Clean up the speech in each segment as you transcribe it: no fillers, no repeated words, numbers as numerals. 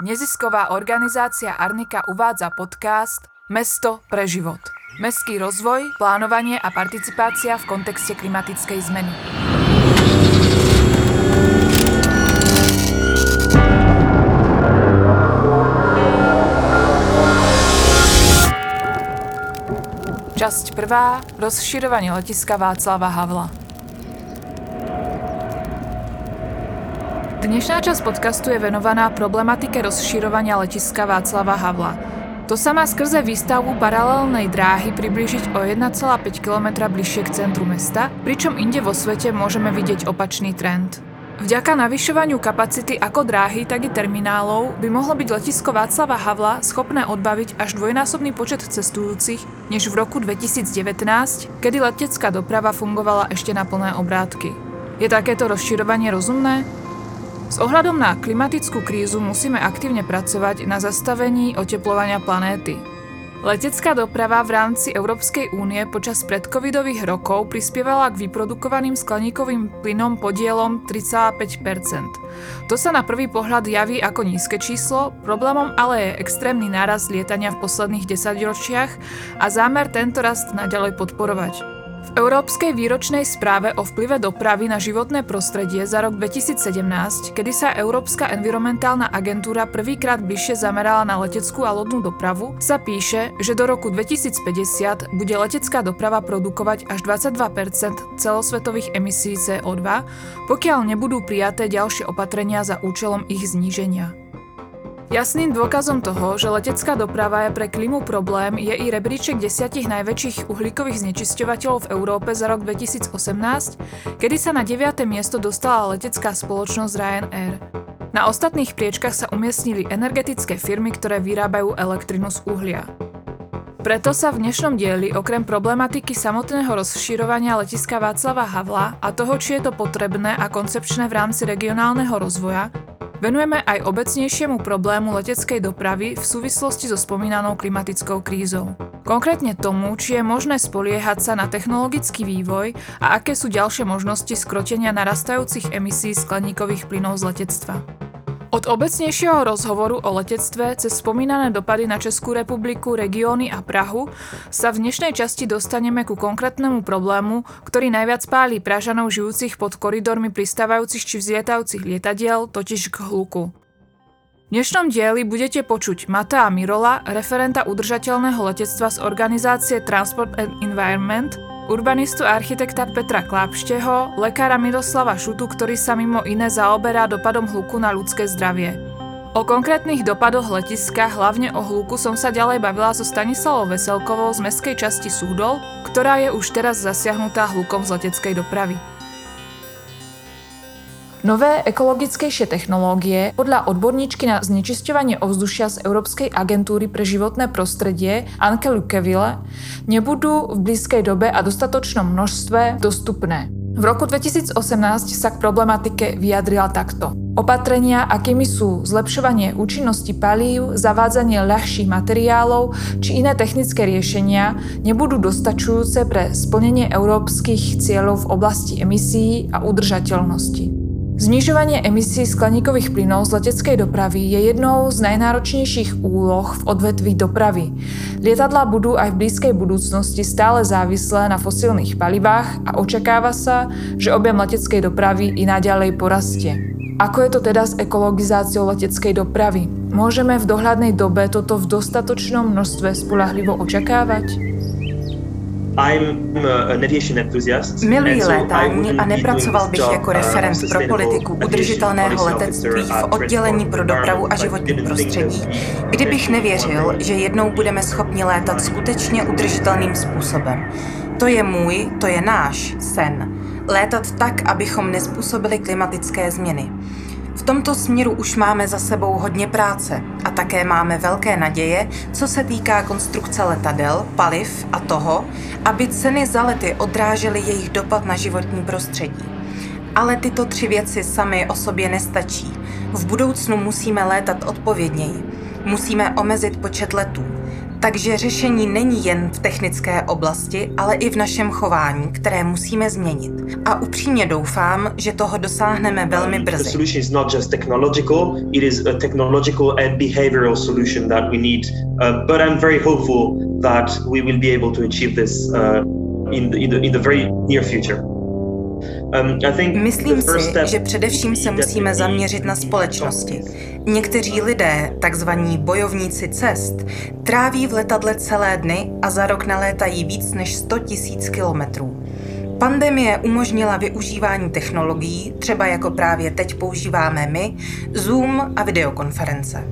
Nezisková organizácia Arnika uvádza podcast Mesto pre život. Mestský rozvoj, plánovanie a participácia v kontexte klimatickej zmeny. Časť prvá. Rozširovanie letiska Václava Havla. Dnešná časť podcastu je venovaná problematike rozširovania letiska Václava Havla. To sa má skrze výstavbu paralelnej dráhy priblížiť o 1,5 km bližšie k centru mesta, pričom inde vo svete môžeme vidieť opačný trend. Vďaka navyšovaniu kapacity ako dráhy, tak i terminálov by mohlo byť letisko Václava Havla schopné odbaviť až dvojnásobný počet cestujúcich než v roku 2019, kedy letecká doprava fungovala ešte na plné obrátky. Je takéto rozširovanie rozumné? S ohľadom na klimatickú krízu musíme aktívne pracovať na zastavení oteplovania planéty. Letecká doprava v rámci Európskej únie počas predcovidových rokov prispievala k vyprodukovaným skleníkovým plynom podielom 3,5%. To sa na prvý pohľad javí ako nízke číslo, problémom ale je extrémny nárast lietania v posledných 10-ročiach a zámer tento rast naďalej podporovať. V Európskej výročnej správe o vplyve dopravy na životné prostredie za rok 2017, kedy sa Európska environmentálna agentúra prvýkrát bližšie zamerala na leteckú a lodnú dopravu, sa píše, že do roku 2050 bude letecká doprava produkovať až 22% celosvetových emisí CO2, pokiaľ nebudú prijaté ďalšie opatrenia za účelom ich zníženia. Jasným dôkazom toho, že letecká doprava je pre klimu problém, je i rebríček 10 najväčších uhlíkových znečisťovateľov v Európe za rok 2018, kedy sa na 9. miesto dostala letecká spoločnosť Ryanair. Na ostatných priečkach sa umiestnili energetické firmy, ktoré vyrábajú elektrinu z uhlia. Preto sa v dnešnom dieli okrem problematiky samotného rozširovania letiska Václava Havla a toho, či je to potrebné a koncepčné v rámci regionálneho rozvoja, venujeme aj obecnejšiemu problému leteckej dopravy v súvislosti so spomínanou klimatickou krízou. Konkrétne tomu, či je možné spoliehať sa na technologický vývoj a aké sú ďalšie možnosti skrotenia narastajúcich emisí skleníkových plynov z letectva. Od obecnejšieho rozhovoru o letectve cez spomínané dopady na Českú republiku, regióny a Prahu sa v dnešnej časti dostaneme ku konkrétnemu problému, ktorý najviac pálí Pražanov žijúcich pod koridormi pristávajúcich či vzlietajúcich lietadiel, totiž k hluku. V dnešnom dieli budete počuť Mattea Mirola, referenta udržateľného letectva z organizácie Transport and Environment, urbanistu a architekta Petra Klápšteho, lekára Miroslava Šutu, ktorý sa mimo iné zaoberá dopadom hluku na ľudské zdravie. O konkrétnych dopadoch letiska, hlavne o hluku, som sa ďalej bavila so Stanislavou Veselkovou z mestskej časti Suchdol, ktorá je už teraz zasiahnutá hlukom z leteckej dopravy. Nové ekologickejšie technológie podľa odborníčky na znečisťovanie ovzdušia z Európskej agentúry pre životné prostredie Anke Lukeville nebudú v blízkej dobe a dostatočnom množstve dostupné. V roku 2018 sa k problematike vyjadrila takto. Opatrenia, akými sú zlepšovanie účinnosti palív, zavádzanie ľahších materiálov či iné technické riešenia, nebudú dostačujúce pre splnenie európskych cieľov v oblasti emisií a udržateľnosti. Znižovanie emisí skleníkových plynov z leteckej dopravy je jednou z najnáročnejších úloh v odvetví dopravy. Lietadlá budú aj v blízkej budúcnosti stále závislé na fosílnych palivách a očakáva sa, že objem leteckej dopravy i naďalej porastie. Ako je to teda s ekologizáciou leteckej dopravy? Môžeme v dohľadnej dobe toto v dostatočnom množstve spoľahlivo očakávať? Miluji létání a nepracoval bych jako referent pro politiku udržitelného letectví v oddělení pro dopravu a životní prostředí, kdybych nevěřil, že jednou budeme schopni létat skutečně udržitelným způsobem. To je můj, to je náš sen. Létat tak, abychom nezpůsobili klimatické změny. V tomto směru už máme za sebou hodně práce a také máme velké naděje, co se týká konstrukce letadel, paliv a toho, aby ceny za lety odrážely jejich dopad na životní prostředí. Ale tyto tři věci samy o sobě nestačí. V budoucnu musíme létat odpovědněji. Musíme omezit počet letů. Takže řešení není jen v technické oblasti, ale i v našem chování, které musíme změnit. A upřímně doufám, že toho dosáhneme velmi brzy. The solution is not just technological, it is a technological and behavioral solution that we need. But I'm very hopeful that we will be able to achieve this in the very near future. Myslím si, že především se musíme zaměřit na společnosti. Někteří lidé, takzvaní bojovníci cest, tráví v letadle celé dny a za rok nalétají víc než 100 tisíc kilometrů. Pandemie umožnila využívání technologií, třeba jako právě teď používáme my, Zoom a videokonference.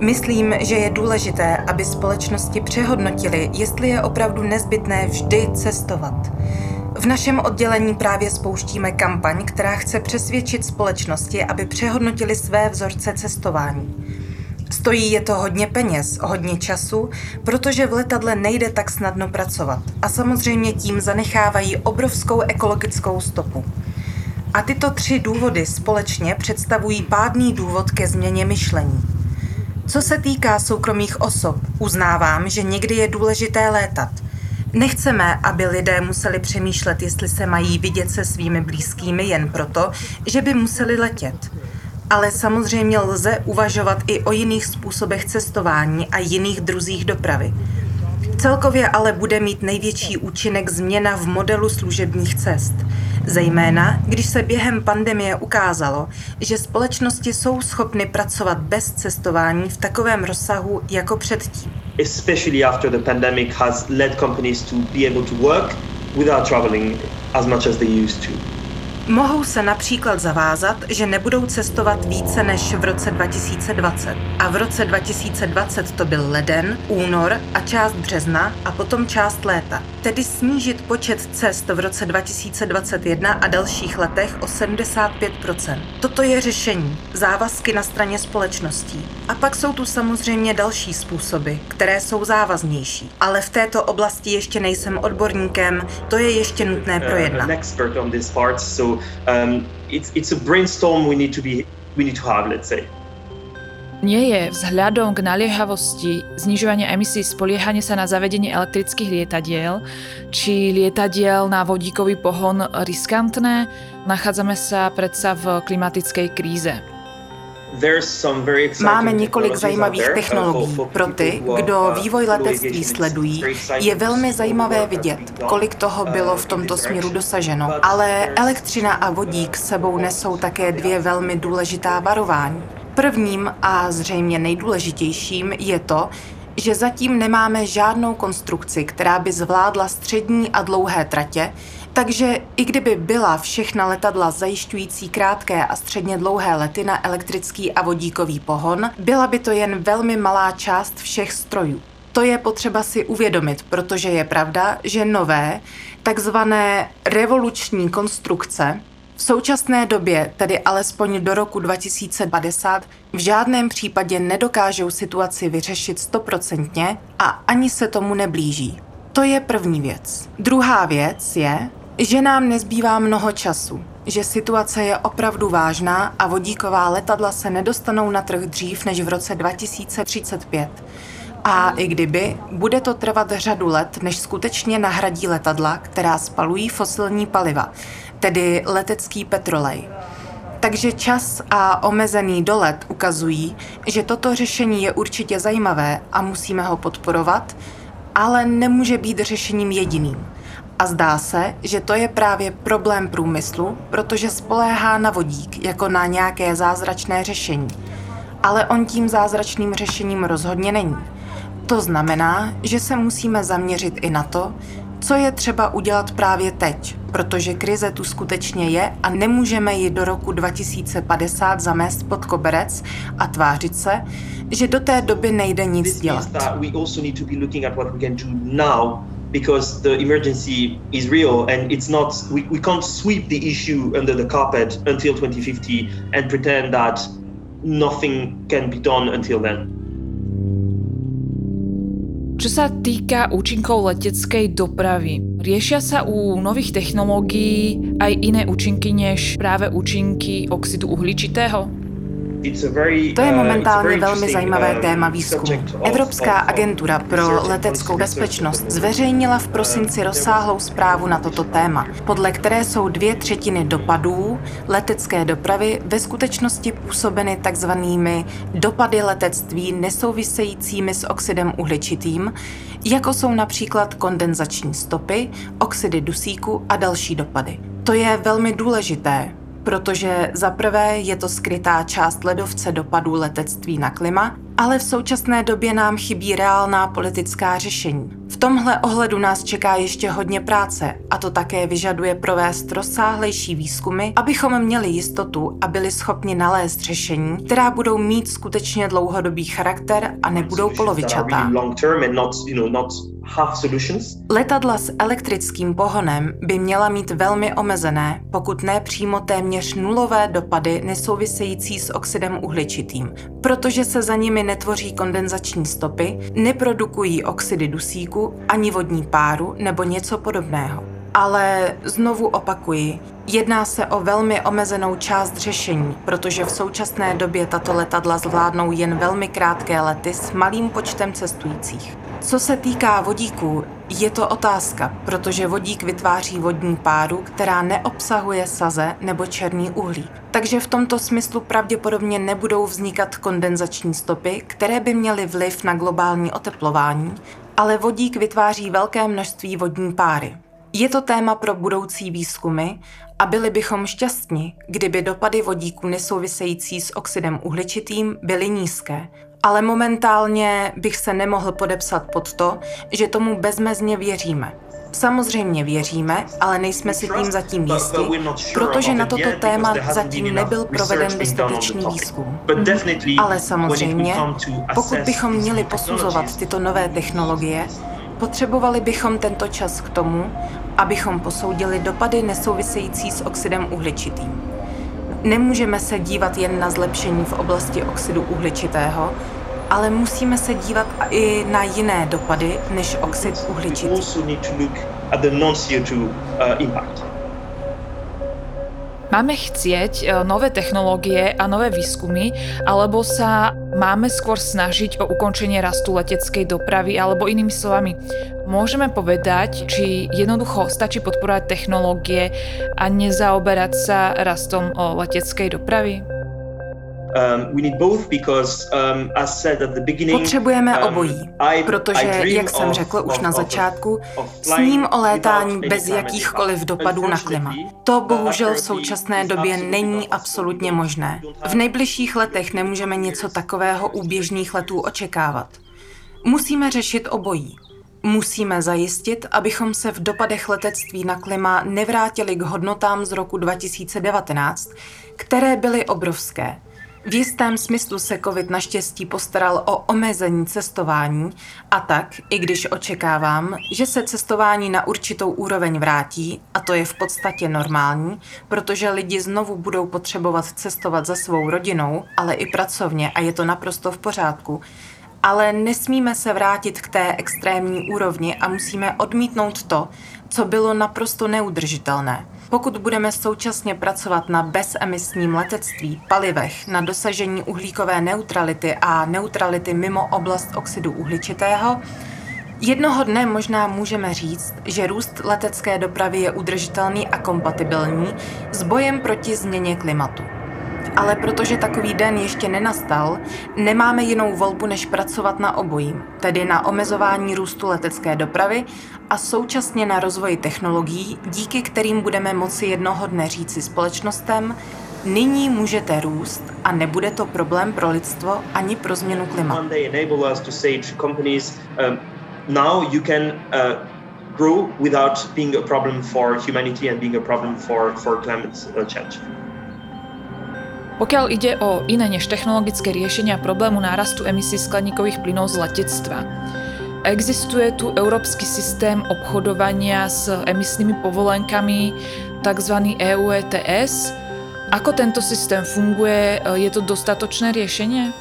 Myslím, že je důležité, aby společnosti přehodnotily, jestli je opravdu nezbytné vždy cestovat. V našem oddělení právě spouštíme kampaň, která chce přesvědčit společnosti, aby přehodnotili své vzorce cestování. Stojí je to hodně peněz, hodně času, protože v letadle nejde tak snadno pracovat a samozřejmě tím zanechávají obrovskou ekologickou stopu. A tyto tři důvody společně představují pádný důvod ke změně myšlení. Co se týká soukromých osob, uznávám, že někdy je důležité létat. Nechceme, aby lidé museli přemýšlet, jestli se mají vidět se svými blízkými jen proto, že by museli letět. Ale samozřejmě lze uvažovat i o jiných způsobech cestování a jiných druzích dopravy. Celkově ale bude mít největší účinek změna v modelu služebních cest. Zejména, když se během pandemie ukázalo, že společnosti jsou schopny pracovat bez cestování v takovém rozsahu jako předtím. Especially after the pandemic has led companies to be able to work without traveling as much as they used to. Mohou se například zavázat, že nebudou cestovat více než v roce 2020. A v roce 2020 to byl leden, únor a část března a potom část léta. Tedy snížit počet cest v roce 2021 a dalších letech o 75%. Toto je řešení, závazky na straně společností. A pak jsou tu samozřejmě další způsoby, které jsou závaznější. Ale v této oblasti ještě nejsem odborníkem, to je ještě nutné projednat. It's a brainstorm we need to have, let's say. Nie je vzhľadom k naliehavosti znižovania emisí spoliehanie sa na zavedenie elektrických lietadiel či lietadiel na vodíkový pohon riskantné? Nachádzame sa predsa v klimatickej kríze. Máme několik zajímavých technologií. Pro ty, kdo vývoj letectví sledují, je velmi zajímavé vidět, kolik toho bylo v tomto směru dosaženo. Ale elektřina a vodík s sebou nesou také dvě velmi důležitá varování. Prvním a zřejmě nejdůležitějším je to, že zatím nemáme žádnou konstrukci, která by zvládla střední a dlouhé tratě, takže i kdyby byla všechna letadla zajišťující krátké a středně dlouhé lety na elektrický a vodíkový pohon, byla by to jen velmi malá část všech strojů. To je potřeba si uvědomit, protože je pravda, že nové, takzvané revoluční konstrukce v současné době, tedy alespoň do roku 2050, v žádném případě nedokážou situaci vyřešit stoprocentně a ani se tomu neblíží. To je první věc. Druhá věc je, že nám nezbývá mnoho času, že situace je opravdu vážná a vodíková letadla se nedostanou na trh dřív než v roce 2035. A i kdyby, bude to trvat řadu let, než skutečně nahradí letadla, která spalují fosilní paliva, tedy letecký petrolej. Takže čas a omezený dolet ukazují, že toto řešení je určitě zajímavé a musíme ho podporovat, ale nemůže být řešením jediným. A zdá se, že to je právě problém průmyslu, protože spoléhá na vodík jako na nějaké zázračné řešení. Ale on tím zázračným řešením rozhodně není. To znamená, že se musíme zaměřit i na to, co je třeba udělat právě teď, protože krize tu skutečně je a nemůžeme ji do roku 2050 zamést pod koberec a tvářit se, že do té doby nejde nic dělat. Because the emergency is real and it's not we can't sweep the issue under the carpet until 2050 and pretend that nothing can be done until then. Čo sa týka účinkov leteckej dopravy, riešia sa u nových technológií aj iné účinky než práve účinky oxidu uhličitého? To je momentálně velmi zajímavé téma výzkumu. Evropská agentura pro leteckou bezpečnost zveřejnila v prosinci rozsáhlou zprávu na toto téma, podle které jsou 2/3 dopadů letecké dopravy ve skutečnosti působeny takzvanými dopady letectví nesouvisejícími s oxidem uhličitým, jako jsou například kondenzační stopy, oxidy dusíku a další dopady. To je velmi důležité, protože za prvé je to skrytá část ledovce dopadů letectví na klima, ale v současné době nám chybí reálná politická řešení. V tomhle ohledu nás čeká ještě hodně práce a to také vyžaduje provést rozsáhlejší výzkumy, abychom měli jistotu a byli schopni nalézt řešení, která budou mít skutečně dlouhodobý charakter a nebudou polovičatá. Letadla s elektrickým pohonem by měla mít velmi omezené, pokud ne přímo téměř nulové dopady nesouvisející s oxidem uhličitým, protože se za nimi netvoří kondenzační stopy, neprodukují oxidy dusíku ani vodní páru nebo něco podobného. Ale znovu opakuji, jedná se o velmi omezenou část řešení, protože v současné době tato letadla zvládnou jen velmi krátké lety s malým počtem cestujících. Co se týká vodíku, je to otázka, protože vodík vytváří vodní páru, která neobsahuje saze nebo černý uhlí. Takže v tomto smyslu pravděpodobně nebudou vznikat kondenzační stopy, které by měly vliv na globální oteplování, ale vodík vytváří velké množství vodní páry. Je to téma pro budoucí výzkumy a byli bychom šťastní, kdyby dopady vodíku nesouvisející s oxidem uhličitým byly nízké. Ale momentálně bych se nemohl podepsat pod to, že tomu bezmezně věříme. Samozřejmě věříme, ale nejsme si tím zatím jistí, protože na toto téma zatím nebyl proveden dostatečný výzkum. Ale samozřejmě, pokud bychom měli posuzovat tyto nové technologie, potřebovali bychom tento čas k tomu, abychom posoudili dopady nesouvisející s oxidem uhličitým. Nemůžeme se dívat jen na zlepšení v oblasti oxidu uhličitého, ale musíme se dívat i na jiné dopady než oxid uhličitý. Máme chcieť nové technológie a nové výskumy, alebo sa máme skôr snažiť o ukončenie rastu leteckej dopravy, alebo inými slovami, môžeme povedať, či jednoducho stačí podporovať technológie a nezaoberať sa rastom leteckej dopravy? Potřebujeme obojí, protože, jak jsem řekl už na začátku, sním o létání bez jakýchkoliv dopadů na klima. To bohužel v současné době není absolutně možné. V nejbližších letech nemůžeme něco takového u běžných letů očekávat. Musíme řešit obojí. Musíme zajistit, abychom se v dopadech letectví na klima nevrátili k hodnotám z roku 2019, které byly obrovské. V jistém smyslu se COVID naštěstí postaral o omezení cestování a tak, i když očekávám, že se cestování na určitou úroveň vrátí, a to je v podstatě normální, protože lidi znovu budou potřebovat cestovat za svou rodinou, ale i pracovně a je to naprosto v pořádku, ale nesmíme se vrátit k té extrémní úrovni a musíme odmítnout to, co bylo naprosto neudržitelné. Pokud budeme současně pracovat na bezemisním letectví, palivech, na dosažení uhlíkové neutrality a neutrality mimo oblast oxidu uhličitého, jednoho dne možná můžeme říct, že růst letecké dopravy je udržitelný a kompatibilní s bojem proti změně klimatu. Ale protože takový den ještě nenastal, nemáme jinou volbu, než pracovat na obojím, tedy na omezování růstu letecké dopravy a současně na rozvoji technologií, díky kterým budeme moci jednoho dne říci společnostem, nyní můžete růst a nebude to problém pro lidstvo ani pro změnu klimatu. Grow without being a problem for humanity and being a problem for climate change. Pokiaľ ide o iné než technologické riešenia problému nárastu emisí skleníkových plynov z letectva, existuje tu európsky systém obchodovania s emisnými povolenkami, tzv. EUETS. Ako tento systém funguje? Je to dostatočné riešenie?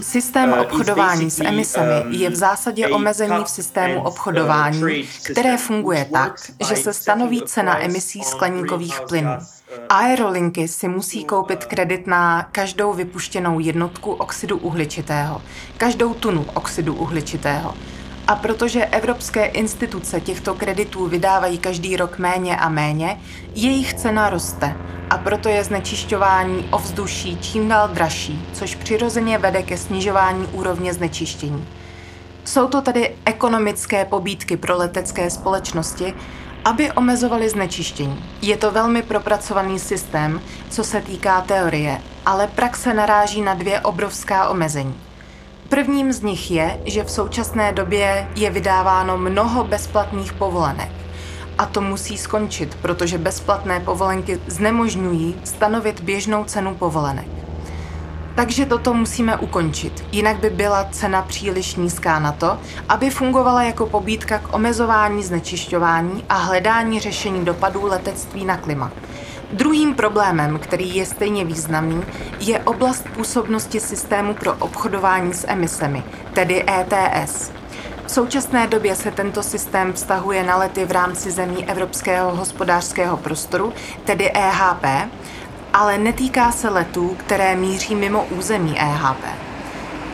Systém obchodování s emisemi je v zásadě omezení v systému obchodování, které funguje tak, že se stanoví cena emisí skleníkových plynů. Aerolinky si musí koupit kredit na každou vypuštěnou jednotku oxidu uhličitého, každou tunu oxidu uhličitého. A protože evropské instituce těchto kreditů vydávají každý rok méně a méně, jejich cena roste a proto je znečišťování ovzduší čím dál dražší, což přirozeně vede ke snižování úrovně znečištění. Jsou to tedy ekonomické pobídky pro letecké společnosti, aby omezovaly znečištění. Je to velmi propracovaný systém, co se týká teorie, ale praxe naráží na dvě obrovská omezení. Prvním z nich je, že v současné době je vydáváno mnoho bezplatných povolenek. A to musí skončit, protože bezplatné povolenky znemožňují stanovit běžnou cenu povolenek. Takže toto musíme ukončit, jinak by byla cena příliš nízká na to, aby fungovala jako pobídka k omezování znečišťování a hledání řešení dopadů letectví na klima. Druhým problémem, který je stejně významný, je oblast působnosti systému pro obchodování s emisemi, tedy ETS. V současné době se tento systém vztahuje na lety v rámci zemí Evropského hospodářského prostoru, tedy EHP, ale netýká se letů, které míří mimo území EHP.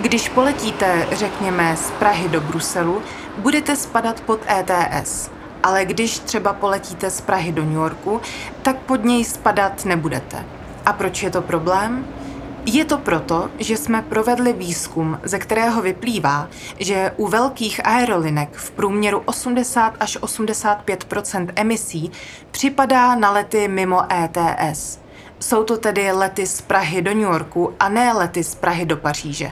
Když poletíte, řekněme, z Prahy do Bruselu, budete spadat pod ETS, ale když třeba poletíte z Prahy do New Yorku, tak pod něj spadat nebudete. A proč je to problém? Je to proto, že jsme provedli výzkum, ze kterého vyplývá, že u velkých aerolinek v průměru 80 až 85 % emisí připadá na lety mimo ETS. Jsou to tedy lety z Prahy do New Yorku a ne lety z Prahy do Paříže.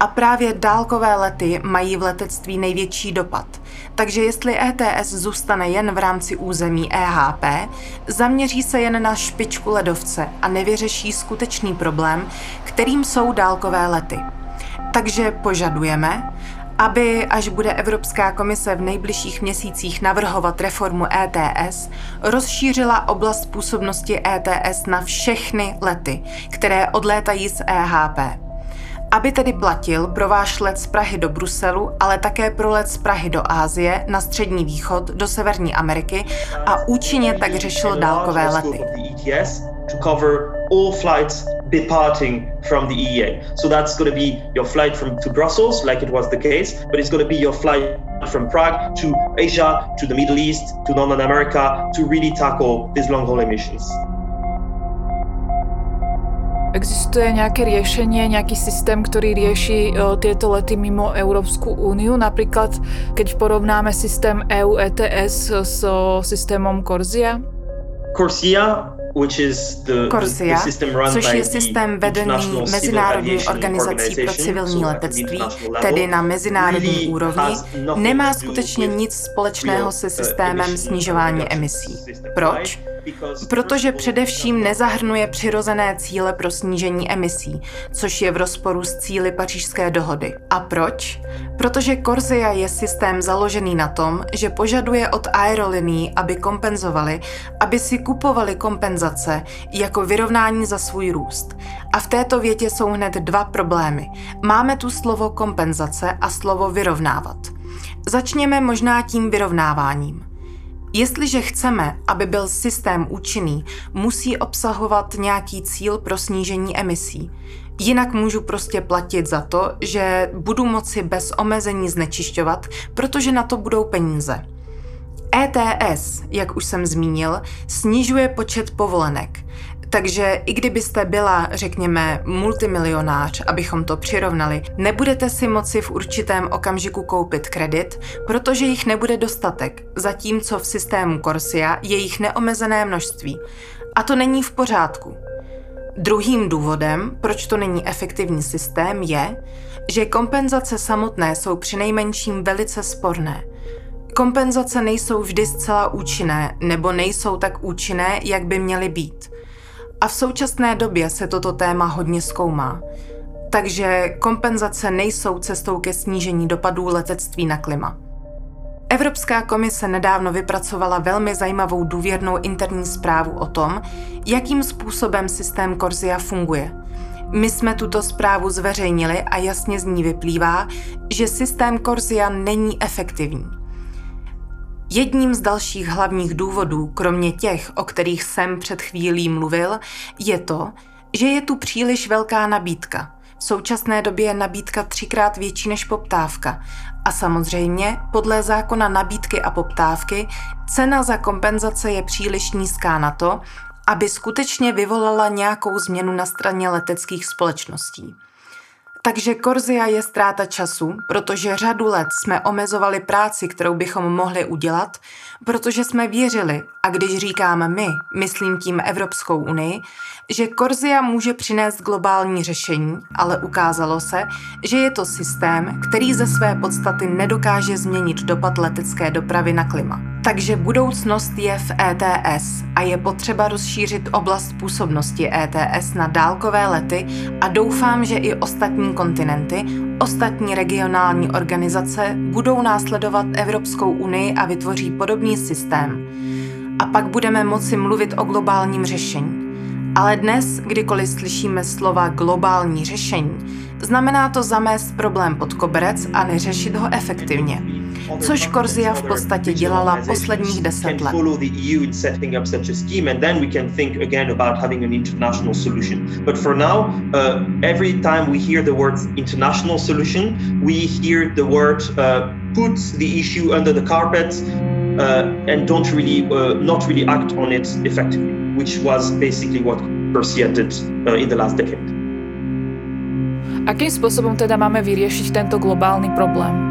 A právě dálkové lety mají v letectví největší dopad. Takže jestli ETS zůstane jen v rámci území EHP, zaměří se jen na špičku ledovce a nevyřeší skutečný problém, kterým jsou dálkové lety. Takže požadujeme, aby, až bude Evropská komise v nejbližších měsících navrhovat reformu ETS, rozšířila oblast působnosti ETS na všechny lety, které odlétají z EHP. Aby tedy platil pro váš let z Prahy do Bruselu, ale také pro let z Prahy do Asie, na Střední východ, do Severní Ameriky a účinně tak řešil dálkové lety. Departing from the EEA. So that's going to be your flight to Brussels, like it was the case, but it's going to be your flight from Prague to Asia, to the Middle East, to Northern America, to really tackle these long-haul emissions. Existuje nějaké řešení, nějaký systém, který řeší tyto lety mimo Evropskou unii? Například, když porovnáme systém EUETS s systémem CORSIA? CORSIA, což je systém vedený Mezinárodní organizací pro civilní letectví, tedy na mezinárodní úrovni, nemá skutečně nic společného se systémem snižování emisí. Proč? Protože především nezahrnuje přirozené cíle pro snížení emisí, což je v rozporu s cíli Pařížské dohody. A proč? Protože CORSIA je systém založený na tom, že požaduje od aerolinií, aby kompenzovali, aby si kupovali kompenzace jako vyrovnání za svůj růst. A v této větě jsou hned dva problémy. Máme tu slovo kompenzace a slovo vyrovnávat. Začněme možná tím vyrovnáváním. Jestliže chceme, aby byl systém účinný, musí obsahovat nějaký cíl pro snížení emisí. Jinak můžu prostě platit za to, že budu moci bez omezení znečišťovat, protože na to budou peníze. ETS, jak už jsem zmínil, snižuje počet povolenek. Takže i kdybyste byla, řekněme, multimilionář, abychom to přirovnali, nebudete si moci v určitém okamžiku koupit kredit, protože jich nebude dostatek, zatímco v systému CORSIA je jich neomezené množství. A to není v pořádku. Druhým důvodem, proč to není efektivní systém, je, že kompenzace samotné jsou přinejmenším velice sporné. Kompenzace nejsou vždy zcela účinné, nebo nejsou tak účinné, jak by měly být. A v současné době se toto téma hodně zkoumá. Takže kompenzace nejsou cestou ke snížení dopadů letectví na klima. Evropská komise nedávno vypracovala velmi zajímavou důvěrnou interní zprávu o tom, jakým způsobem systém CORSIA funguje. My jsme tuto zprávu zveřejnili a jasně z ní vyplývá, že systém CORSIA není efektivní. Jedním z dalších hlavních důvodů, kromě těch, o kterých jsem před chvílí mluvil, je to, že je tu příliš velká nabídka. V současné době je nabídka 3x větší než poptávka. A samozřejmě, podle zákona nabídky a poptávky, cena za kompenzace je příliš nízká na to, aby skutečně vyvolala nějakou změnu na straně leteckých společností. Takže CORSIA je ztráta času, protože řadu let jsme omezovali práci, kterou bychom mohli udělat, protože jsme věřili, a když říkám my, myslím tím Evropskou unii, že CORSIA může přinést globální řešení, ale ukázalo se, že je to systém, který ze své podstaty nedokáže změnit dopad letecké dopravy na klima. Takže budoucnost je v ETS a je potřeba rozšířit oblast působnosti ETS na dálkové lety a doufám, že i ostatní kontinenty, ostatní regionální organizace budou následovat Evropskou unii a vytvoří podobný systém. A pak budeme moci mluvit o globálním řešení. Ale dnes, kdykoliv slyšíme slova globální řešení, znamená to zamést problém pod koberec a neřešit ho efektivně. Což CORSIA v podstatě dělala posledních 10 let. Akým způsobem teda máme vyřešit tento globální problém?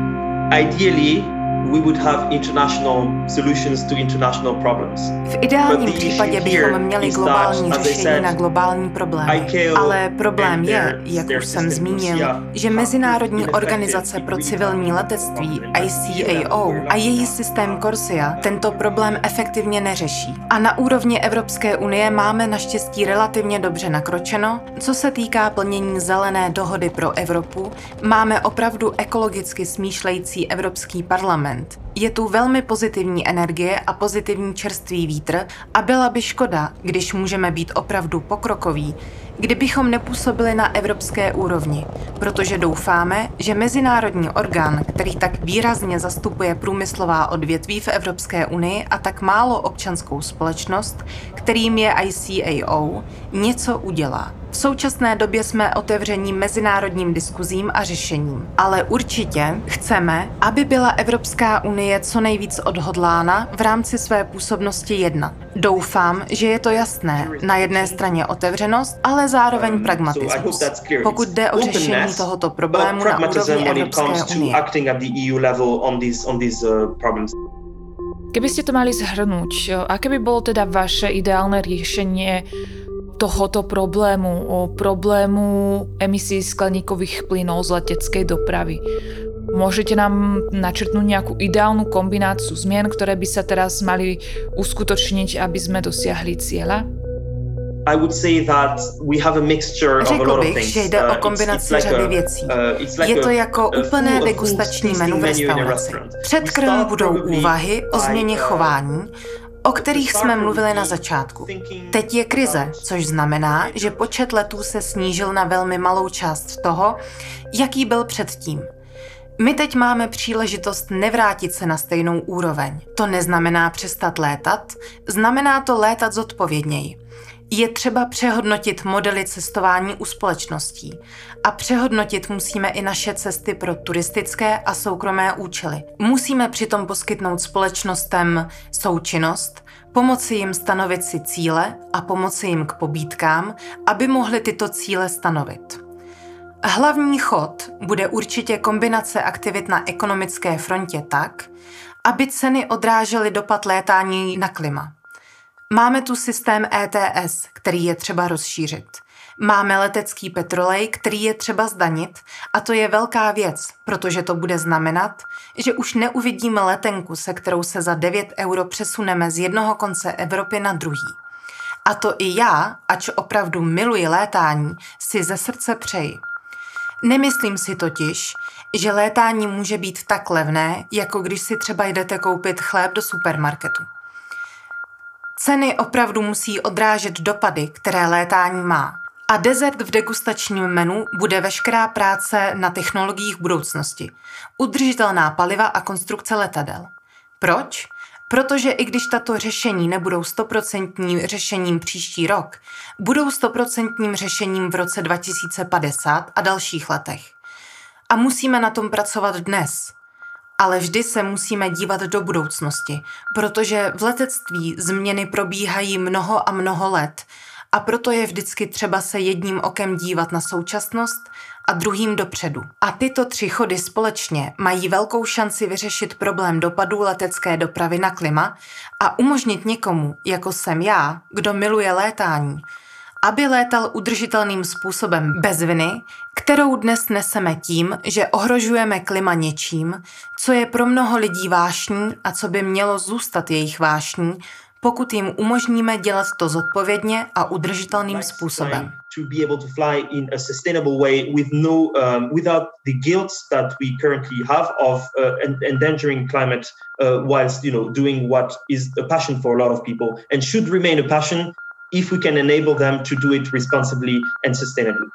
Ideally, we would have international solutions to international problems. V ideálním případě bychom měli globální řešení na globální problémy. Ale problém je, jak už jsem zmínil, že Mezinárodní organizace pro civilní letectví, ICAO, a její systém CORSIA tento problém efektivně neřeší. A na úrovni Evropské unie máme naštěstí relativně dobře nakročeno. Co se týká plnění zelené dohody pro Evropu, máme opravdu ekologicky smýšlející Evropský parlament. Je tu velmi pozitivní energie a pozitivní čerstvý vítr a byla by škoda, když můžeme být opravdu pokrokoví, kdybychom nepůsobili na evropské úrovni, protože doufáme, že mezinárodní orgán, který tak výrazně zastupuje průmyslová odvětví v Evropské unii a tak málo občanskou společnost, kterým je ICAO, něco udělá. V současné době jsme otevření mezinárodním diskuzím a řešením, ale určitě chceme, aby byla Evropská unie co nejvíc odhodlána v rámci své působnosti jednat. Doufám, že je to jasné. Na jedné straně otevřenost, ale zároveň pragmatismus. Pokud jde o řešení tohoto problému na úrovni Evropské unie. Keby ste to mali zhrnúť, aké by bolo teda vaše ideálne riešenie tohoto problému, o problému emisí skleníkových plynov z leteckej dopravy? Môžete nám načrtnúť nejakú ideálnu kombináciu zmien, ktoré by sa teraz mali uskutočniť, aby sme dosiahli cieľa? Řekl bych, že jde o kombinaci řady věcí. Je to jako úplné degustační menu v restauraci. Před krmem budou úvahy o změně chování, o kterých jsme mluvili na začátku. Teď je krize, což znamená, že počet letů se snížil na velmi malou část toho, jaký byl předtím. My teď máme příležitost nevrátit se na stejnou úroveň. To neznamená přestat létat, znamená to létat zodpovědněji. Je třeba přehodnotit modely cestování u společností a přehodnotit musíme i naše cesty pro turistické a soukromé účely. Musíme přitom poskytnout společnostem součinnost, pomoci jim stanovit si cíle a pomoci jim k pobídkám, aby mohli tyto cíle stanovit. Hlavní chod bude určitě kombinace aktivit na ekonomické frontě tak, aby ceny odrážely dopad létání na klima. Máme tu systém ETS, který je třeba rozšířit. Máme letecký petrolej, který je třeba zdanit, a to je velká věc, protože to bude znamenat, že už neuvidíme letenku, se kterou se za 9 € přesuneme z jednoho konce Evropy na druhý. A to i já, ač opravdu miluji létání, si ze srdce přeji. Nemyslím si totiž, že létání může být tak levné, jako když si třeba jdete koupit chléb do supermarketu. Ceny opravdu musí odrážet dopady, které létání má. A dezert v degustačním menu bude veškerá práce na technologiích budoucnosti, udržitelná paliva a konstrukce letadel. Proč? Protože i když tato řešení nebudou 100% řešením příští rok, budou 100% řešením v roce 2050 a dalších letech. A musíme na tom pracovat dnes. Ale vždy se musíme dívat do budoucnosti, protože v letectví změny probíhají mnoho a mnoho let a proto je vždycky třeba se jedním okem dívat na současnost a druhým dopředu. A tyto tři chody společně mají velkou šanci vyřešit problém dopadů letecké dopravy na klima a umožnit někomu, jako jsem já, kdo miluje létání, aby létal udržitelným způsobem bez viny, kterou dnes neseme tím, že ohrožujeme klima něčím, co je pro mnoho lidí vášní a co by mělo zůstat jejich vášní, pokud jim umožníme dělat to zodpovědně a udržitelným způsobem. If we can enable them to do it responsibly and sustainably.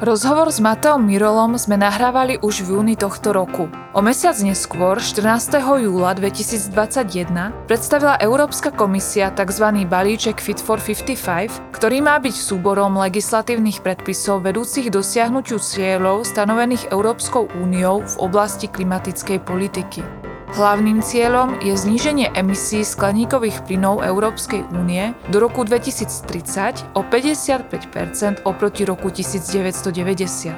Rozhovor s Matteom Mirolom sme nahrávali už v júni tohto roku. O mesiac neskôr, 14. júla 2021, predstavila Európska komisia tzv. Balíček Fit for 55, ktorý má byť súborom legislatívnych predpisov vedúcich dosiahnutiu cieľov stanovených Európskou úniou v oblasti klimatickej politiky. Hlavným cieľom je zníženie emisí skleníkových plynov Európskej únie do roku 2030 o 55% oproti roku 1990.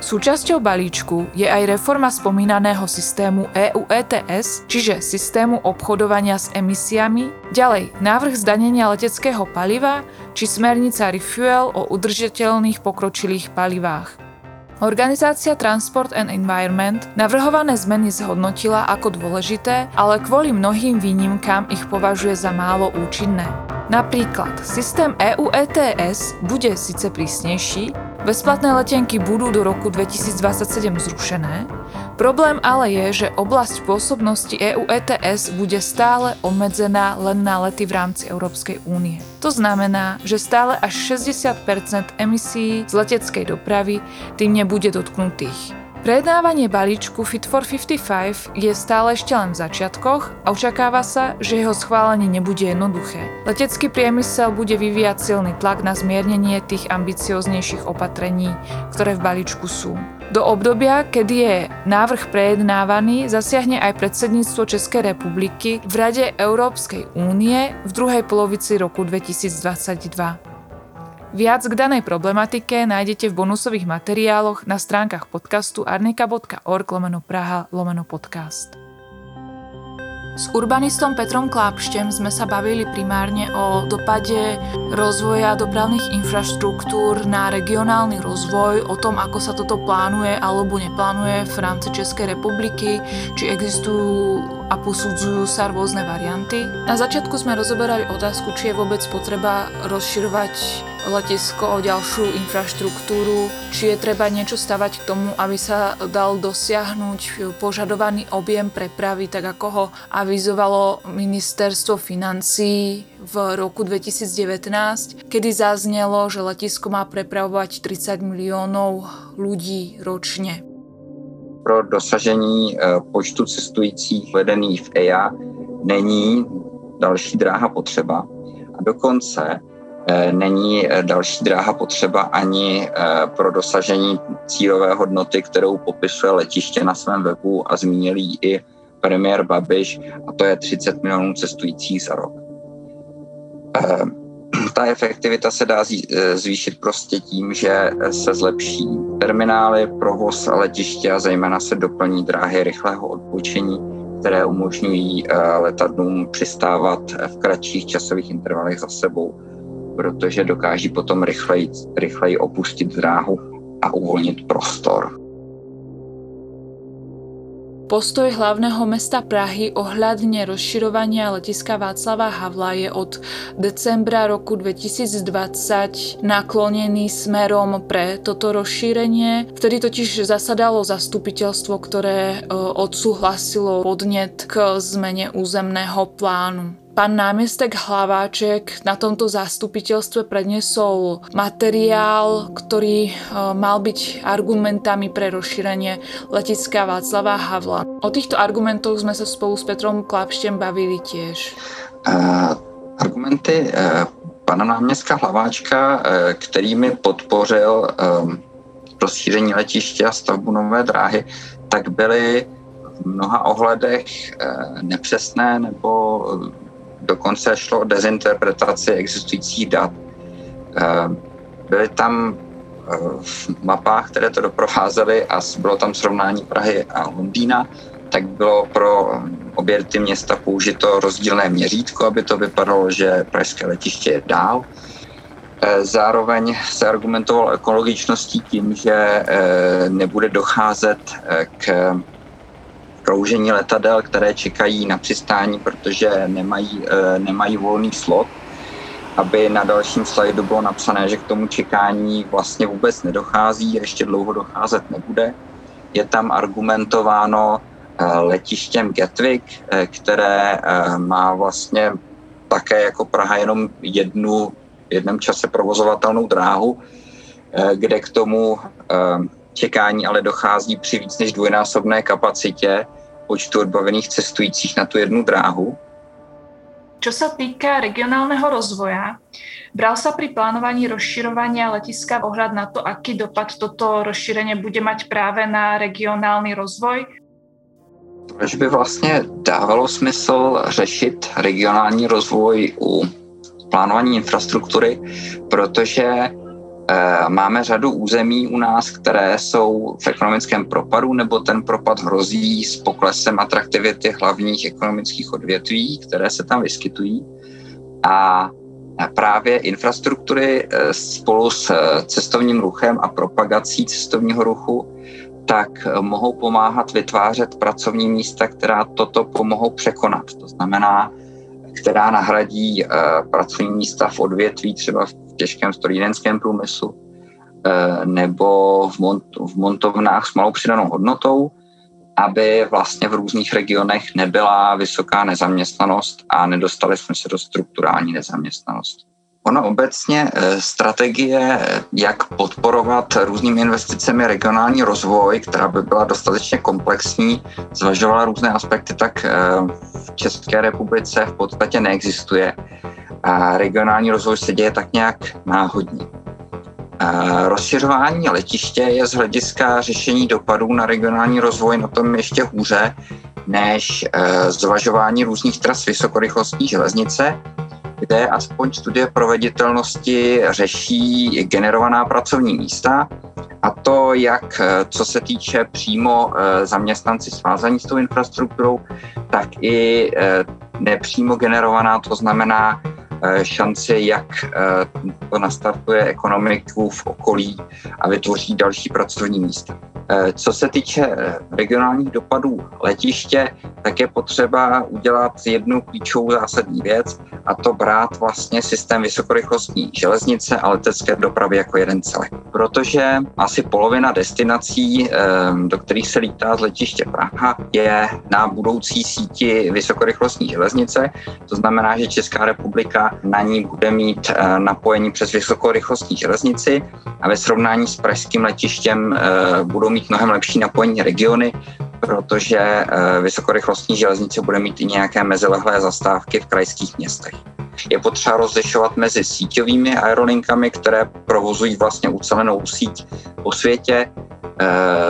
Súčasťou balíčku je aj reforma spomínaného systému EUETS, čiže systému obchodovania s emisiami, ďalej návrh zdanenia leteckého paliva či smernica Refuel o udržateľných pokročilých palivách. Organizácia Transport and Environment navrhované zmeny zhodnotila ako dôležité, ale kvôli mnohým výnimkám ich považuje za málo účinné. Napríklad, systém EUETS bude síce prísnejší, bezplatné letenky budú do roku 2027 zrušené, problém ale je, že oblasť pôsobnosti EUETS bude stále obmedzená len na lety v rámci Európskej únie. To znamená, že stále až 60% emisí z leteckej dopravy tým nebude dotknutých. Prejednávanie balíčku Fit for 55 je stále ešte len v začiatkoch a očakáva sa, že jeho schválenie nebude jednoduché. Letecký priemysel bude vyvíjať silný tlak na zmiernenie tých ambicioznejších opatrení, ktoré v balíčku sú. Do obdobia, kedy je návrh prejednávaný, zasiahne aj predsedníctvo Českej republiky v Rade Európskej únie v druhej polovici roku 2022. Viac k danej problematike nájdete v bonusových materiáloch na stránkach podcastu arnika.org/praha/podcast. S urbanistom Petrom Klápšťem sme sa bavili primárne o dopade rozvoja dopravných infraštruktúr na regionálny rozvoj, o tom, ako sa toto plánuje alebo neplánuje v rámci Českej republiky, či existujú a posudzujú sa rôzne varianty. Na začiatku sme rozoberali otázku, či je vôbec potreba rozširovať letisko o ďalšiu infraštruktúru, či je treba niečo stavať k tomu, aby sa dal dosiahnuť požadovaný objem prepravy, tak ako ho avizovalo ministerstvo financií v roku 2019, kedy zaznelo, že letisko má prepravovať 30 miliónov ľudí ročne. Pro dosažení počtu cestujících vedených v EIA není další dráha potřeba. A dokonce není další dráha potřeba ani pro dosažení cílové hodnoty, kterou popisuje letiště na svém webu a zmínil ji i premiér Babiš, a to je 30 milionů cestujících za rok. Ta efektivita se dá zvýšit prostě tím, že se zlepší terminály, provoz letiště a zejména se doplní dráhy rychlého odpočení, které umožňují letadlům přistávat v kratších časových intervalech za sebou, protože dokáží potom rychleji opustit dráhu a uvolnit prostor. Postoj hlavného mesta Prahy ohľadne rozširovania letiska Václava Havla je od decembra roku 2020 naklonený smerom pre toto rozšírenie. Vtedy totiž zasadalo zastupiteľstvo, ktoré odsúhlasilo podnet k zmene územného plánu. Pan náměstek Hlaváček na tomto zastupiteľstve prednesol materiál, ktorý mal byť argumentami pre rozšírenie letiska Václava Havla. O týchto argumentoch sme sa spolu s Petrom Klápšťem bavili tiež. Argumenty pana náměstka Hlaváčka, kterými podpořil rozšíření letiště a stavbu nové dráhy, tak byly v mnoha ohledech nepřesné, nebo dokonce šlo o dezinterpretaci existujících dat. Byly tam v mapách, které to doprovázely, a bylo tam srovnání Prahy a Londýna, tak bylo pro obě ty města použito rozdílné měřítko, aby to vypadalo, že pražské letiště je dál. Zároveň se argumentovalo ekologičností tím, že nebude docházet k kroužení letadel, které čekají na přistání, protože nemají volný slot, aby na dalším slajdu bylo napsané, že k tomu čekání vlastně vůbec nedochází, ještě dlouho docházet nebude. Je tam argumentováno letištěm Gatwick, které má vlastně také jako Praha jenom v jednom čase provozovatelnou dráhu, kde k tomu čekání ale dochází při víc než dvojnásobné kapacitě počtu odbavených cestujících na tu jednu dráhu. Čo sa týka regionálneho rozvoja, bral sa pri plánovaní rozširovania letiska ohľad na to, aký dopad toto rozšírenie bude mať práve na regionálny rozvoj? Proč by vlastně dávalo smysl řešit regionální rozvoj u plánování infrastruktury, protože máme řadu území u nás, které jsou v ekonomickém propadu, nebo ten propad hrozí s poklesem atraktivity hlavních ekonomických odvětví, které se tam vyskytují. A právě infrastruktury spolu s cestovním ruchem a propagací cestovního ruchu tak mohou pomáhat vytvářet pracovní místa, která toto pomohou překonat. To znamená, která nahradí pracovní místa v odvětví, třeba v těžkém strojírenském průmyslu nebo v montovnách s malou přidanou hodnotou, aby vlastně v různých regionech nebyla vysoká nezaměstnanost a nedostali jsme se do strukturální nezaměstnanosti. Ono obecně strategie, jak podporovat různými investicemi regionální rozvoj, která by byla dostatečně komplexní, zvažovala různé aspekty, tak v České republice v podstatě neexistuje. A regionální rozvoj se děje tak nějak náhodně. Rozšiřování letiště je z hlediska řešení dopadů na regionální rozvoj na tom ještě hůře, než zvažování různých tras vysokorychlostní železnice, kde aspoň studie proveditelnosti řeší generovaná pracovní místa, a to jak co se týče přímo zaměstnanci svázaní s tou infrastrukturou, tak i nepřímo generovaná, to znamená šance, jak to nastartuje ekonomiku v okolí a vytvoří další pracovní místa. Co se týče regionálních dopadů letiště, tak je potřeba udělat jednu klíčovou zásadní věc, a to brát vlastně systém vysokorychlostní železnice a letecké dopravy jako jeden celek. Protože asi polovina destinací, do kterých se lítá z letiště Praha, je na budoucí síti vysokorychlostní železnice. To znamená, že Česká republika na ní bude mít napojení přes vysokorychlostní železnici a ve srovnání s pražským letištěm budou mít mnohem lepší napojení regiony, protože vysokorychlostní železnice bude mít i nějaké mezilehlé zastávky v krajských městech. Je potřeba rozlišovat mezi síťovými aerolinkami, které provozují vlastně ucelenou síť po světě,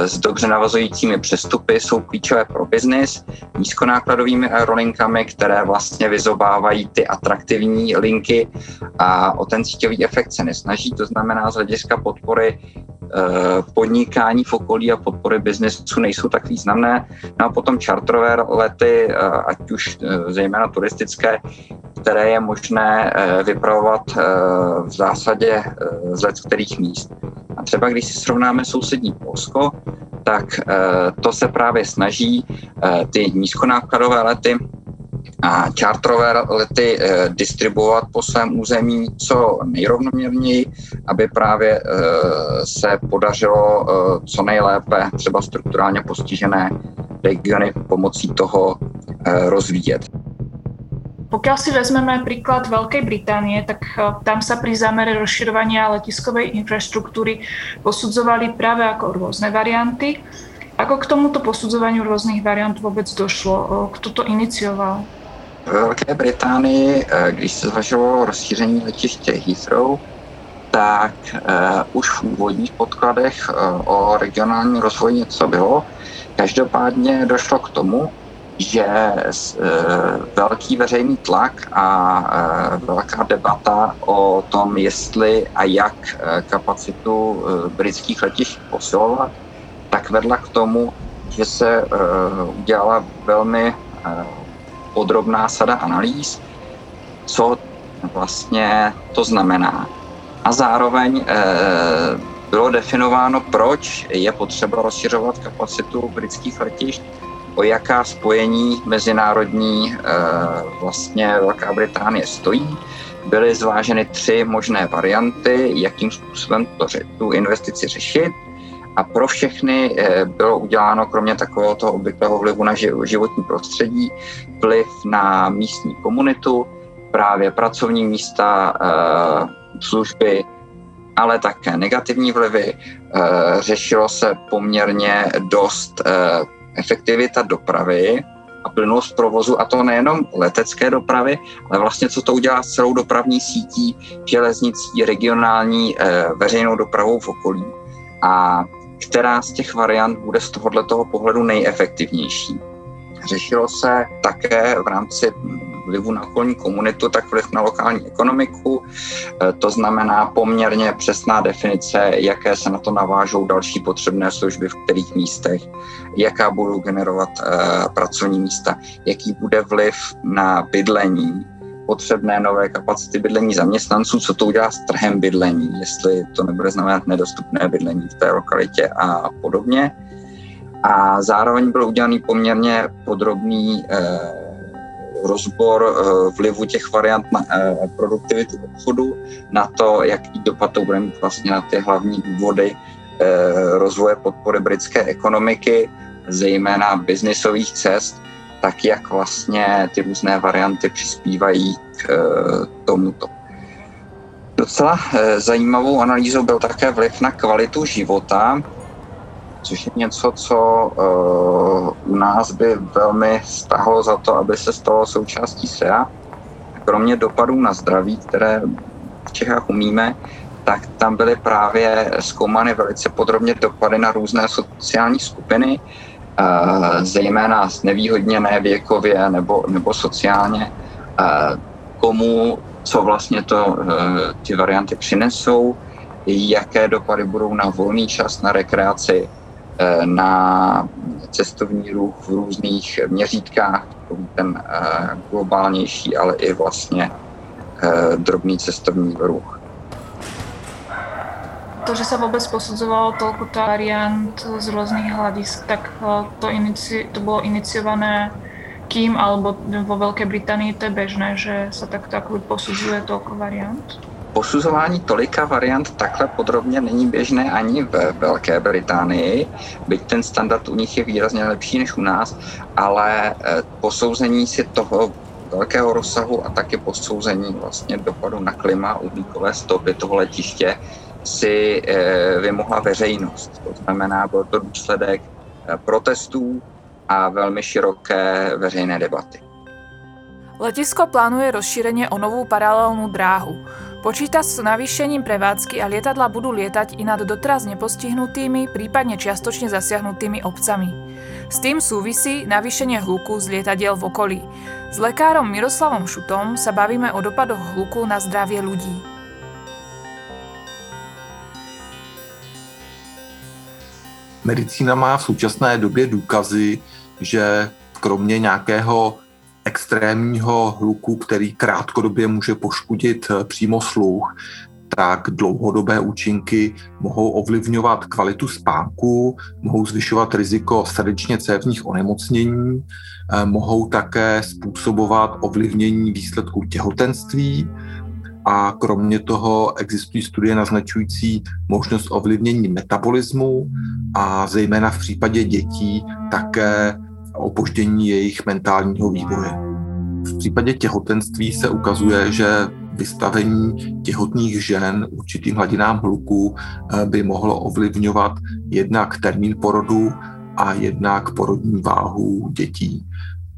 s dobře navazujícími přestupy, jsou klíčové pro biznis, nízkonákladovými aerolinkami, které vlastně vyzobávají ty atraktivní linky a o ten síťový efekt se nesnaží, to znamená z hlediska podpory podnikání v okolí a podpory biznesu nejsou tak významné. No a potom charterové lety, ať už zejména turistické, které je možné vypravovat v zásadě z kterých míst. A třeba když si srovnáme sousední Polsko, tak to se právě snaží ty nízkonákladové lety a charterové lety distribuovat po svém území co nejrovnoměrněji, aby právě se podařilo co nejlépe třeba strukturálně postižené regiony pomocí toho rozvíjet. Pokiaľ si vezmeme príklad Veľkej Británie, tak tam sa pri zámere rozširovania letiskovej infraštruktúry posudzovali práve ako rôzne varianty. Ako k tomuto posudzovaniu rôznych variant vôbec došlo? Kto to inicioval? Ve Velké Británii, když se zvažovalo rozšíření letiště Heathrow, tak už v úvodních podkladech o regionálním rozvoji něco bylo. Každopádně došlo k tomu, že velký veřejný tlak a velká debata o tom, jestli a jak kapacitu britských letišť posilovat, tak vedla k tomu, že se udělala velmi podrobná sada analýz, co vlastně to znamená. A zároveň bylo definováno, proč je potřeba rozšiřovat kapacitu britských letišť, o jaká spojení mezinárodní vlastně Velká Británie stojí. Byly zváženy 3 možné varianty, jakým způsobem tu investici řešit. A pro všechny bylo uděláno, kromě takového toho obvyklého vlivu na životní prostředí, vliv na místní komunitu, právě pracovní místa, služby, ale také negativní vlivy. Řešilo se poměrně dost efektivita dopravy a plynulost provozu, a to nejenom letecké dopravy, ale vlastně co to udělá s celou dopravní sítí, železnicí, regionální veřejnou dopravou v okolí. A která z těch variant bude z tohoto pohledu nejefektivnější. Řešilo se také v rámci vlivu na okolní komunitu, tak vliv na lokální ekonomiku, to znamená poměrně přesná definice, jaké se na to navážou další potřebné služby v kterých místech, jaká budou generovat pracovní místa, jaký bude vliv na bydlení, potřebné nové kapacity bydlení zaměstnanců, co to udělá s trhem bydlení, jestli to nebude znamenat nedostupné bydlení v té lokalitě a podobně. A zároveň byl udělaný poměrně podrobný rozbor vlivu těch variant na produktivitu obchodu, na to, jaký dopad to bude mít vlastně na ty hlavní důvody rozvoje podpory britské ekonomiky, zejména biznisových cest, tak jak vlastně ty různé varianty přispívají k tomuto. Docela zajímavou analýzou byl také vliv na kvalitu života, což je něco, co u nás by velmi stáhlo za to, aby se stalo součástí SEA. Kromě dopadů na zdraví, které v Čechách umíme, tak tam byly právě zkoumány velice podrobně dopady na různé sociální skupiny, zejména znevýhodněné věkově nebo sociálně, komu, co vlastně ty varianty přinesou, jaké dopady budou na volný čas, na rekreaci, na cestovní ruch v různých měřítkách, ten globálnější, ale i vlastně drobný cestovní ruch. To, že sa vôbec posudzovalo toľko variant z rôznych hľadisk, tak to bolo iniciované kým, alebo vo Veľkej Británii to je bežné, že sa takto akoby posudzuje toľko variant? Posuzování tolika variant takhle podrobně není běžné ani ve Velké Británii, byť ten standard u nich je výrazně lepší než u nás, ale posouzení si toho velkého rozsahu a taky posouzení vlastně dopadu na klima, uhlíkové stopy toho letiště si vymohla veřejnost. To znamená, byl to důsledek protestů a velmi široké veřejné debaty. Letisko plánuje rozšírenie o novú paralelnú dráhu. Počíta s navýšením prevádzky a lietadla budú lietať i nad doteraz nepostihnutými, prípadne čiastočne zasiahnutými obcami. S tým súvisí navýšenie hluku z lietadiel v okolí. S lekárom Miroslavom Šutom sa bavíme o dopadoch hluku na zdravie ľudí. Medicína má v současné době důkazy, že kromě nějakého extrémního hluku, který krátkodobě může poškodit přímo sluch, tak dlouhodobé účinky mohou ovlivňovat kvalitu spánku, mohou zvyšovat riziko srdečně-cévních onemocnění, mohou také způsobovat ovlivnění výsledků těhotenství a kromě toho existují studie naznačující možnost ovlivnění metabolismu a zejména v případě dětí také opoždění jejich mentálního vývoje. V případě těhotenství se ukazuje, že vystavení těhotných žen určitým hladinám hluku by mohlo ovlivňovat jednak termín porodu a jednak porodní váhu dětí.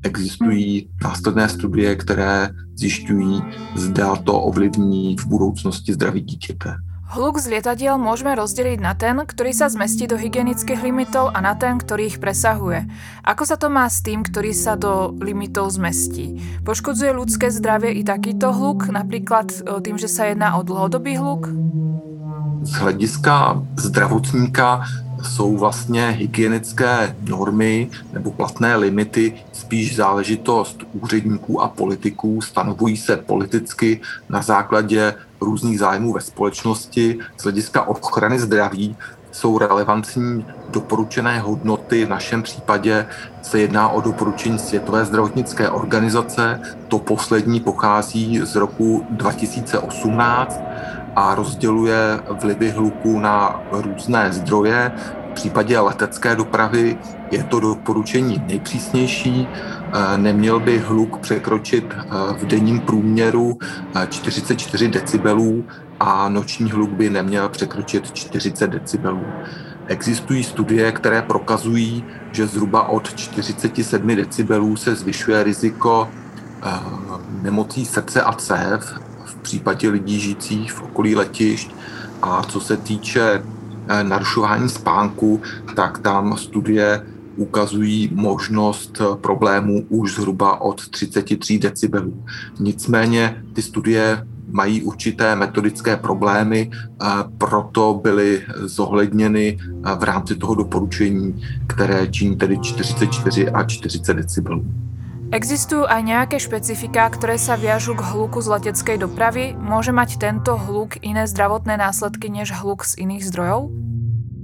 Existují následné studie, které zjišťují, zda to ovlivní v budoucnosti zdraví dítěte. Hluk z lietadiel môžeme rozdeliť na ten, ktorý sa zmestí do hygienických limitov a na ten, ktorý ich presahuje. Ako sa to má s tým, ktorý sa do limitov zmestí? Poškodzuje ľudské zdravie i takýto hluk, napríklad tým, že sa jedná o dlhodobý hluk? Z hlediska zdravotníka jsou vlastně hygienické normy nebo platné limity spíš záležitost úředníků a politiků, stanovují se politicky na základě různých zájmů ve společnosti. Z hlediska ochrany zdraví jsou relevantní doporučené hodnoty, v našem případě se jedná o doporučení Světové zdravotnické organizace, to poslední pochází z roku 2018, a rozděluje vlivy hluku na různé zdroje. V případě letecké dopravy je to doporučení nejpřísnější. Neměl by hluk překročit v denním průměru 44 decibelů a noční hluk by neměl překročit 40 decibelů. Existují studie, které prokazují, že zhruba od 47 decibelů se zvyšuje riziko nemocí srdce a cév v případě lidí žijících v okolí letišť. A co se týče narušování spánku, tak tam studie ukazují možnost problémů už zhruba od 33 decibelů. Nicméně ty studie mají určité metodické problémy, proto byly zohledněny v rámci toho doporučení, které činí tedy 44 a 40 decibelů. Existujú aj nejaké špecifiká, ktoré sa viažú k hluku z leteckej dopravy? Môže mať tento hluk iné zdravotné následky než hluk z iných zdrojov?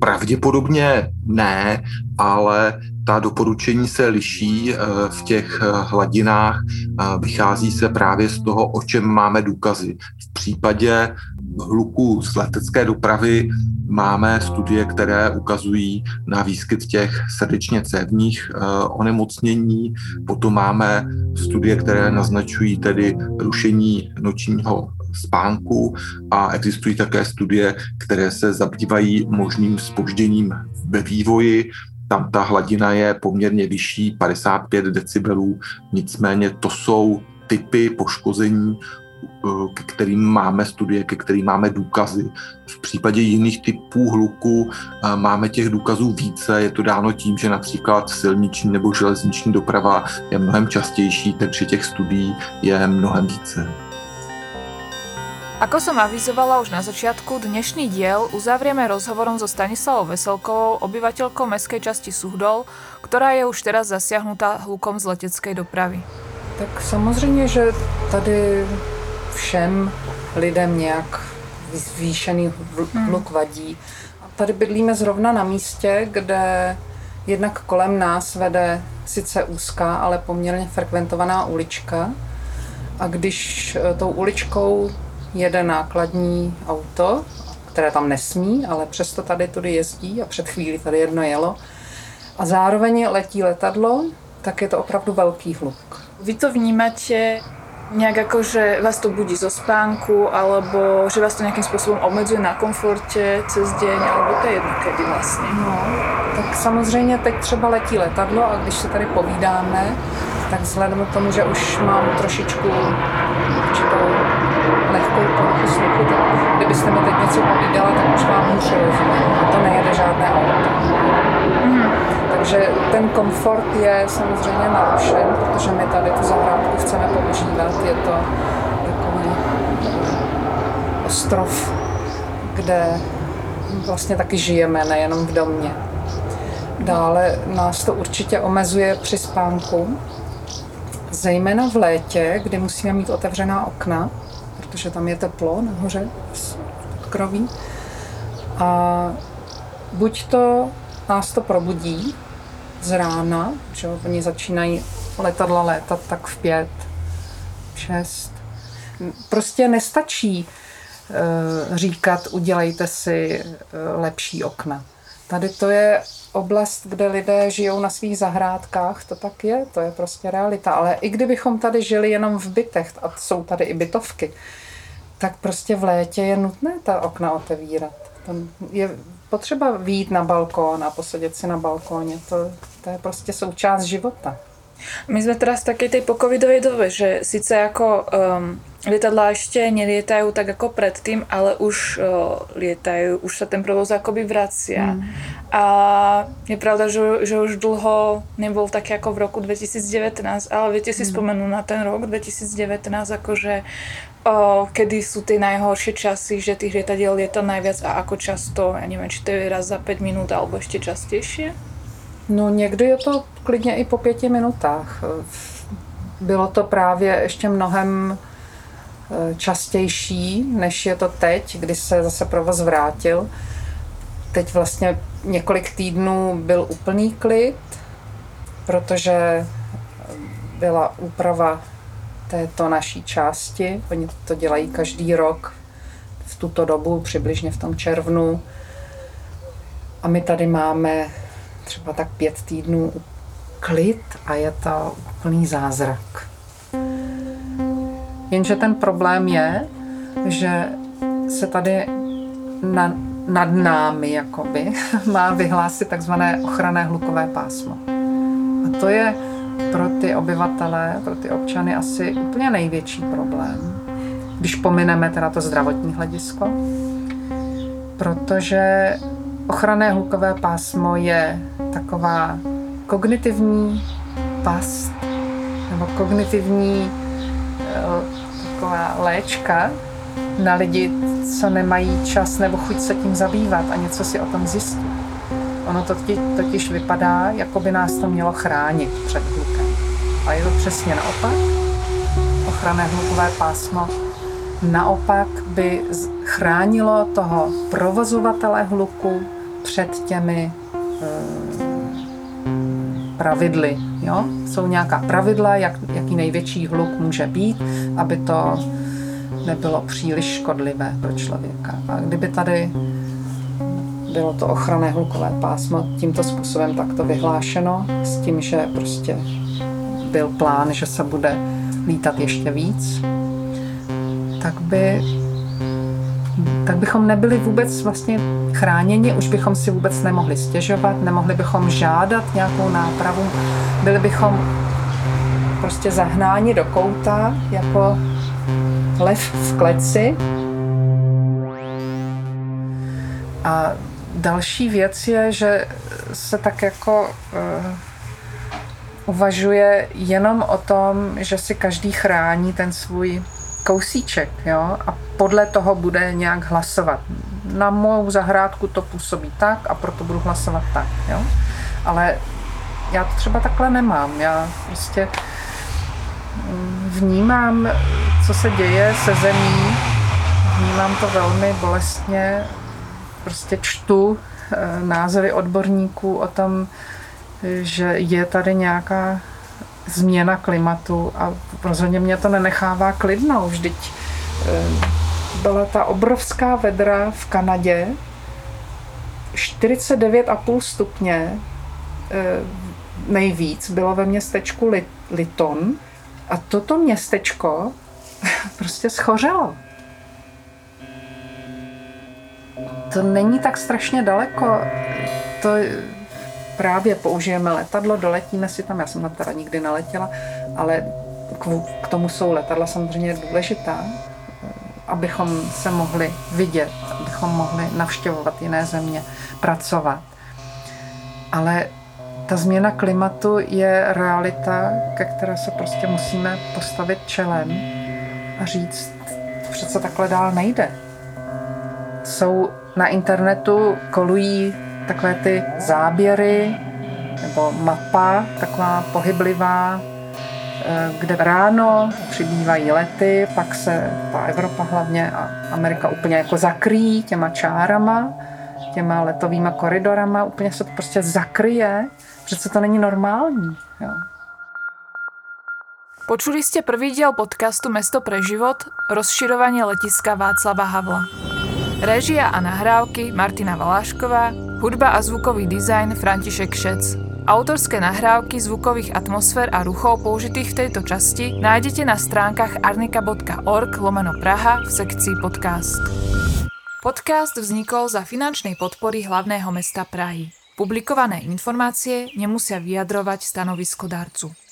Pravděpodobně ne, ale ta doporučení se liší v těch hladinách. Vychází se právě z toho, o čem máme důkazy. V případě hluku z letecké dopravy máme studie, které ukazují na výskyt těch srdečně-cévních onemocnění. Potom máme studie, které naznačují tedy rušení nočního spánku a existují také studie, které se zabývají možným zpožděním ve vývoji. Tam ta hladina je poměrně vyšší, 55 decibelů, nicméně to jsou typy poškození, ke kterým máme studie, ke kterým máme důkazy. V případě jiných typů hluku máme těch důkazů více, je to dáno tím, že například silniční nebo železniční doprava je mnohem častější, takže těch studií je mnohem více. Ako som avizovala už na začiatku, dnešný diel uzavrieme rozhovorom so Stanislavou Veselkovou, obyvateľkou mestskej časti Suchdol, ktorá je už teraz zasiahnutá hlukom z leteckej dopravy. Tak samozřejmě, že tady všem lidem nějak zvýšený hluk vadí. Tady bydlíme zrovna na místě, kde jednak kolem nás vede sice úzká, ale poměrně frekventovaná ulička. A když tou uličkou jede nákladní auto, které tam nesmí, ale přesto tady tudy jezdí a před chvílí tady jedno jelo, a zároveň letí letadlo, tak je to opravdu velký hluk. Vy to vnímáte nějak jako, že vás to budí zo spánku, alebo že vás to nějakým způsobem omezuje na komfortě cez den, alebo to je jedno kedy vlastně. No, tak samozřejmě teď třeba letí letadlo a když se tady povídáme, tak vzhledem k tomu, že už mám trošičku určitou lehkou poruchu sluchu, tak kdybyste mi teď něco povídala, tak už vám hůř rozumím. A to nejede žádné auto. Takže ten komfort je samozřejmě narušen, protože my tady tu zahrádku chceme používat. Je to takový ostrov, kde vlastně taky žijeme, nejenom v domě. Dále nás to určitě omezuje při spánku, zejména v létě, kdy musíme mít otevřená okna, protože tam je teplo nahoře pod kroví. A buď to nás to probudí z rána, že oni začínají letadla létat tak v 5, 6. Prostě nestačí říkat, udělejte si lepší okna. Tady to je oblast, kde lidé žijou na svých zahrádkách, to tak je, to je prostě realita. Ale i kdybychom tady žili jenom v bytech, a jsou tady i bytovky, tak prostě v létě je nutné ta okna otevírat. Je potřeba vyjít na balkón a posedět si na balkóně, to je prostě součást života. My sme teraz v takej tej pocovidovej dobe, že síce ako lietadlá ešte nelietajú tak ako predtým, ale už lietajú, už sa ten provoz akoby vracia. A je pravda, že už dlho nebol taký ako v roku 2019, ale viete si spomenúť na ten rok 2019, akože kedy sú tie najhoršie časy, že tých lietadiel lieta najviac a ako často, ja neviem, či to je raz za 5 minút alebo ešte častejšie? No někdy je to klidně i po 5 minutách. Bylo to právě ještě mnohem častější, než je to teď, kdy se zase provoz vrátil. Teď vlastně několik týdnů byl úplný klid, protože byla úprava této naší části. Oni to dělají každý rok v tuto dobu, přibližně v tom červnu. A my tady máme třeba tak 5 týdnů klid a je to úplný zázrak. Jenže ten problém je, že se tady nad námi jakoby má vyhlásit takzvané ochranné hlukové pásmo. A to je pro ty obyvatele, pro ty občany asi úplně největší problém, když pomineme teda to zdravotní hledisko, protože ochranné hlukové pásmo je taková kognitivní past nebo kognitivní taková léčka na lidi, co nemají čas nebo chuť se tím zabývat a něco si o tom zjistit. Ono to totiž vypadá, jako by nás to mělo chránit před hlukem. A je to přesně naopak. Ochranné hlukové pásmo naopak by chránilo toho provozovatele hluku před těmi pravidly. Jo? Jsou nějaká pravidla, jaký největší hluk může být, aby to nebylo příliš škodlivé pro člověka. A kdyby tady bylo to ochranné hlukové pásmo tímto způsobem takto vyhlášeno, s tím, že prostě byl plán, že se bude lítat ještě víc, tak bychom nebyli vůbec vlastně chráněni, už bychom si vůbec nemohli stěžovat, nemohli bychom žádat nějakou nápravu, byli bychom prostě zahnáni do kouta jako lev v kleci. A další věc je, že se tak jako uvažuje jenom o tom, že si každý chrání ten svůj kousíček, jo, a podle toho bude nějak hlasovat. Na mou zahrádku to působí tak a proto budu hlasovat tak, jo. Ale já to třeba takhle nemám. Já prostě vnímám, co se děje se zemí, vnímám to velmi bolestně, prostě čtu názory odborníků o tom, že je tady nějaká změna klimatu a rozhodně mě to nenechává klidnou. Vždyť byla ta obrovská vedra v Kanadě, 49,5 stupně nejvíc bylo ve městečku Lytton a toto městečko prostě schořelo. To není tak strašně daleko, to právě použijeme letadlo, doletíme si tam, já jsem tam teda nikdy neletěla, ale k tomu jsou letadla samozřejmě důležitá, abychom se mohli vidět, abychom mohli navštěvovat jiné země, pracovat. Ale ta změna klimatu je realita, ke které se prostě musíme postavit čelem a říct, přece takhle dál nejde. Jsou na internetu, kolují takové ty záběry nebo mapa, taková pohyblivá, kde ráno přibývají lety, pak se ta Evropa hlavně a Amerika úplně jako zakryjí těma čárama, těma letovýma koridorama, úplně se to prostě zakryje, přece to není normální. Jo. Počuli ste prvý diel podcastu Mesto pre život, rozširovanie letiska Václava Havla. Režia a nahrávky Martina Valášková, Hudba a zvukový design František Šec. Autorské nahrávky zvukových atmosfér a ruchov použitých v tejto časti nájdete na stránkach arnika.org/Praha v sekcii podcast. Podcast vznikol za finančnej podpory hlavného mesta Prahy. Publikované informácie nemusia vyjadrovať stanovisko darcu.